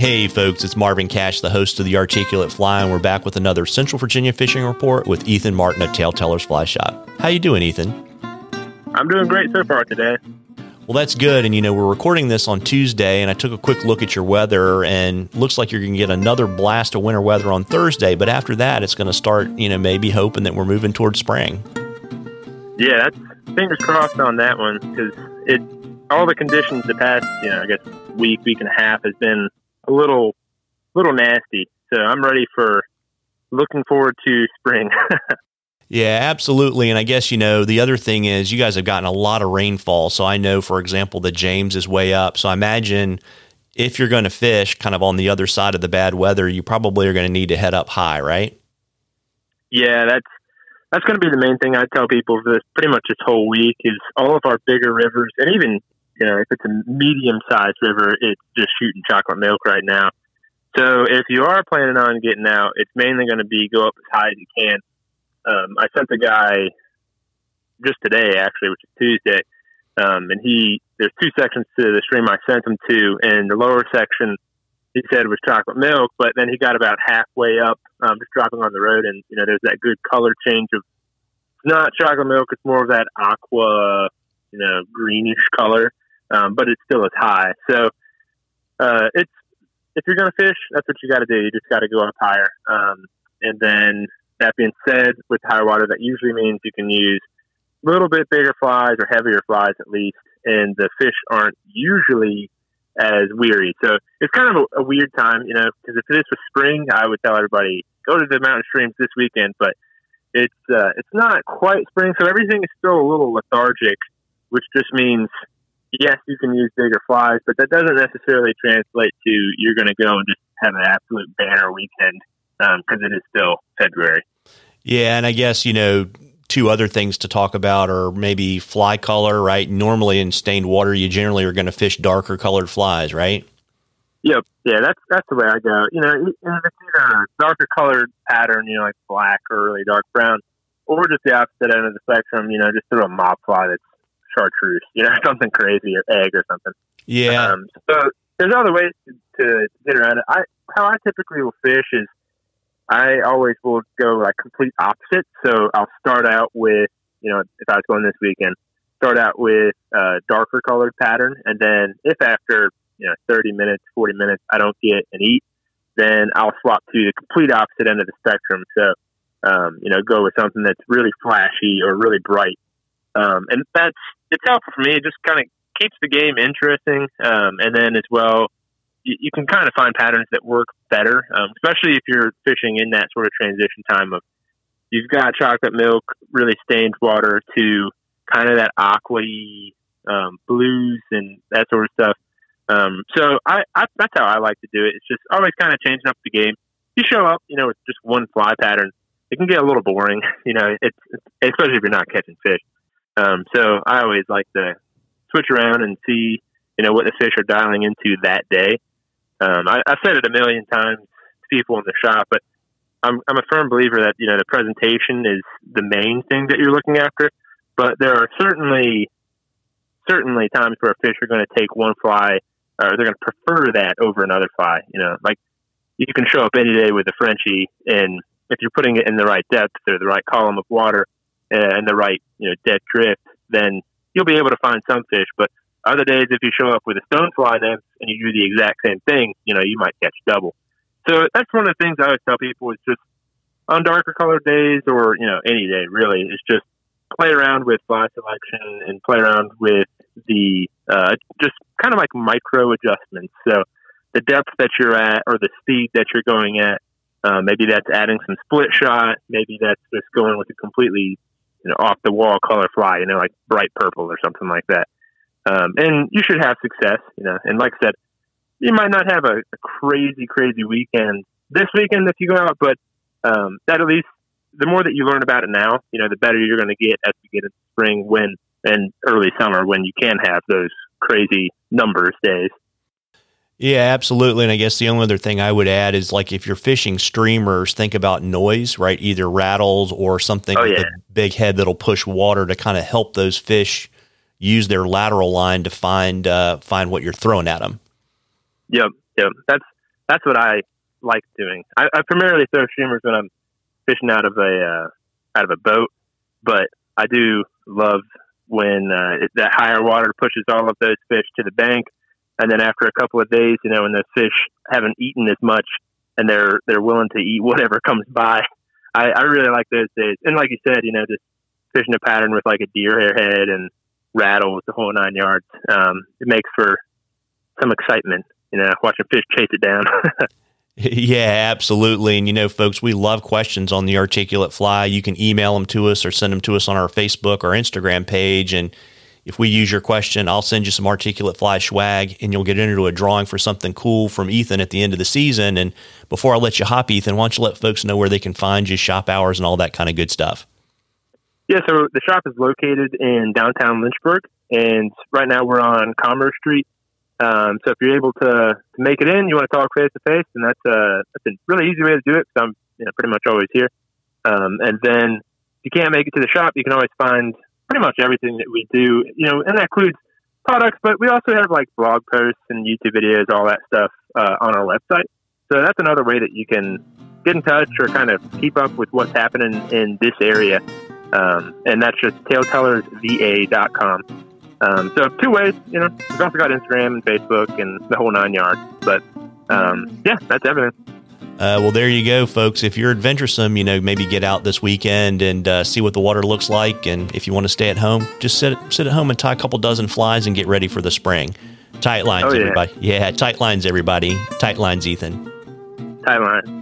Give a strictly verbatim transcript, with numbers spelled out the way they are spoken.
Hey folks, it's Marvin Cash, the host of the Articulate Fly, and we're back with another Central Virginia Fishing Report with Ethan Martin at TaleTellers Fly Shop. How you doing, Ethan? I'm doing great so far today. Well, that's good, and you know, we're recording this on Tuesday, and I took a quick look at your weather, and looks like you're going to get another blast of winter weather on Thursday, but after that, it's going to start, you know, maybe hoping that we're moving towards spring. Yeah, that's, fingers crossed on that one, because it all the conditions the past, you know, I guess week, week and a half has been a little, little nasty, so I'm ready for, looking forward to spring. Yeah, absolutely. And I guess, you know, the other thing is you guys have gotten a lot of rainfall. So I know, for example, that James is way up. So I imagine if you're going to fish kind of on the other side of the bad weather, you probably are going to need to head up high, right? Yeah, that's that's going to be the main thing I tell people for this, pretty much this whole week, is all of our bigger rivers, and even, you know, if it's a medium-sized river, it's just shooting chocolate milk right now. So if you are planning on getting out, it's mainly going to be go up as high as you can. Um, I sent a guy just today, actually, which is Tuesday, um, and he, there's two sections to the stream I sent him to, and the lower section, he said, was chocolate milk, but then he got about halfway up, um, just dropping on the road, and, you know, there's that good color change of, it's not chocolate milk, it's more of that aqua, you know, greenish color, um, but it's still as high. So, uh, it's, if you're going to fish, that's what you got to do. You just got to go up higher. Um, and then, that being said, with high water, that usually means you can use a little bit bigger flies or heavier flies at least, and the fish aren't usually as weary. So it's kind of a, a weird time, you know, because if this was spring, I would tell everybody, go to the mountain streams this weekend, but it's uh, it's not quite spring, so everything is still a little lethargic, which just means, yes, you can use bigger flies, but that doesn't necessarily translate to you're going to go and just have an absolute banner weekend. Because um, it is still February. Yeah, and I guess, you know, two other things to talk about are maybe fly color, right? Normally in stained water, you generally are going to fish darker colored flies, right? Yep. Yeah, that's that's the way I go. You know, it's either a darker colored pattern, you know, like black or really dark brown, or just the opposite end of the spectrum, you know, just throw a mop fly that's chartreuse, you know, something crazy, or egg or something. Yeah. Um, so there's other ways to, to get around it. I How I typically will fish is, I always will go like complete opposite. So I'll start out with, you know, if I was going this weekend, start out with a darker colored pattern. And then if after, you know, thirty minutes, forty minutes, I don't get an eat, then I'll swap to the complete opposite end of the spectrum. So, um, you know, go with something that's really flashy or really bright. Um, and that's, it's helpful for me. It just kind of keeps the game interesting. Um, and then as well, you can kind of find patterns that work better, um, especially if you're fishing in that sort of transition time of you've got chocolate milk, really stained water, to kind of that aqua-y um, blues and that sort of stuff. Um, so I, I, that's how I like to do it. It's just always kind of changing up the game. You show up, you know, with just one fly pattern, it can get a little boring, you know, it's, especially if you're not catching fish. Um, so I always like to switch around and see, you know, what the fish are dialing into that day. Um, I, I've said it a million times to people in the shop, but I'm, I'm a firm believer that, you know, the presentation is the main thing that you're looking after, but there are certainly, certainly times where fish are going to take one fly, or they're going to prefer that over another fly. You know, like you can show up any day with a Frenchie, and if you're putting it in the right depth or the right column of water and the right, you know, dead drift, then you'll be able to find some fish. But other days, if you show up with a stone fly nymph and you do the exact same thing, you know, you might catch double. So that's one of the things I always tell people is just on darker colored days, or, you know, any day really, is just play around with fly selection and play around with the, uh, just kind of like micro adjustments. So the depth that you're at or the speed that you're going at, uh, maybe that's adding some split shot. Maybe that's just going with a completely, you know, off the wall color fly, you know, like bright purple or something like that. Um, and you should have success, you know, and like I said, you might not have a, a crazy, crazy weekend this weekend if you go out, but, um, that at least the more that you learn about it now, you know, the better you're going to get as you get into spring when, and early summer when you can have those crazy numbers days. Yeah, absolutely. And I guess the only other thing I would add is, like, if you're fishing streamers, think about noise, right? Either rattles or something oh, yeah. with a big head that'll push water to kind of help those fish use their lateral line to find uh, find what you're throwing at them. Yep, yep. That's that's what I like doing. I, I primarily throw streamers when I'm fishing out of a uh, out of a boat, but I do love when uh, it, that higher water pushes all of those fish to the bank, and then after a couple of days, you know, when those fish haven't eaten as much and they're they're willing to eat whatever comes by. I, I really like those days. And like you said, you know, just fishing a pattern with like a deer hairhead and rattles, the whole nine yards. Um, it makes for some excitement, you know, watching fish chase it down. Yeah, absolutely. And, you know, folks, we love questions on the Articulate Fly. You can email them to us or send them to us on our Facebook or Instagram page. And if we use your question, I'll send you some Articulate Fly swag, and you'll get into a drawing for something cool from Ethan at the end of the season. And before I let you hop, Ethan, why don't you let folks know where they can find you, shop hours, and all that kind of good stuff? Yeah, so the shop is located in downtown Lynchburg, and right now we're on Commerce Street. Um, so if you're able to, to make it in, you want to talk face-to-face, and that's a, that's a really easy way to do it, because I'm you know, pretty much always here. Um, and then if you can't make it to the shop, you can always find pretty much everything that we do, you know, and that includes products, but we also have like blog posts and YouTube videos, all that stuff uh, on our website. So that's another way that you can get in touch or kind of keep up with what's happening in this area. Um, and that's just tail tellers v a dot com. Um, so two ways, you know, we've also got Instagram and Facebook and the whole nine yards, but um, yeah, that's everything. Uh, well, there you go, folks. If you're adventuresome, you know, maybe get out this weekend and uh, see what the water looks like. And if you want to stay at home, just sit sit at home and tie a couple dozen flies and get ready for the spring. Tight lines, oh, yeah. everybody. Yeah, tight lines, everybody. Tight lines, Ethan. Tight lines.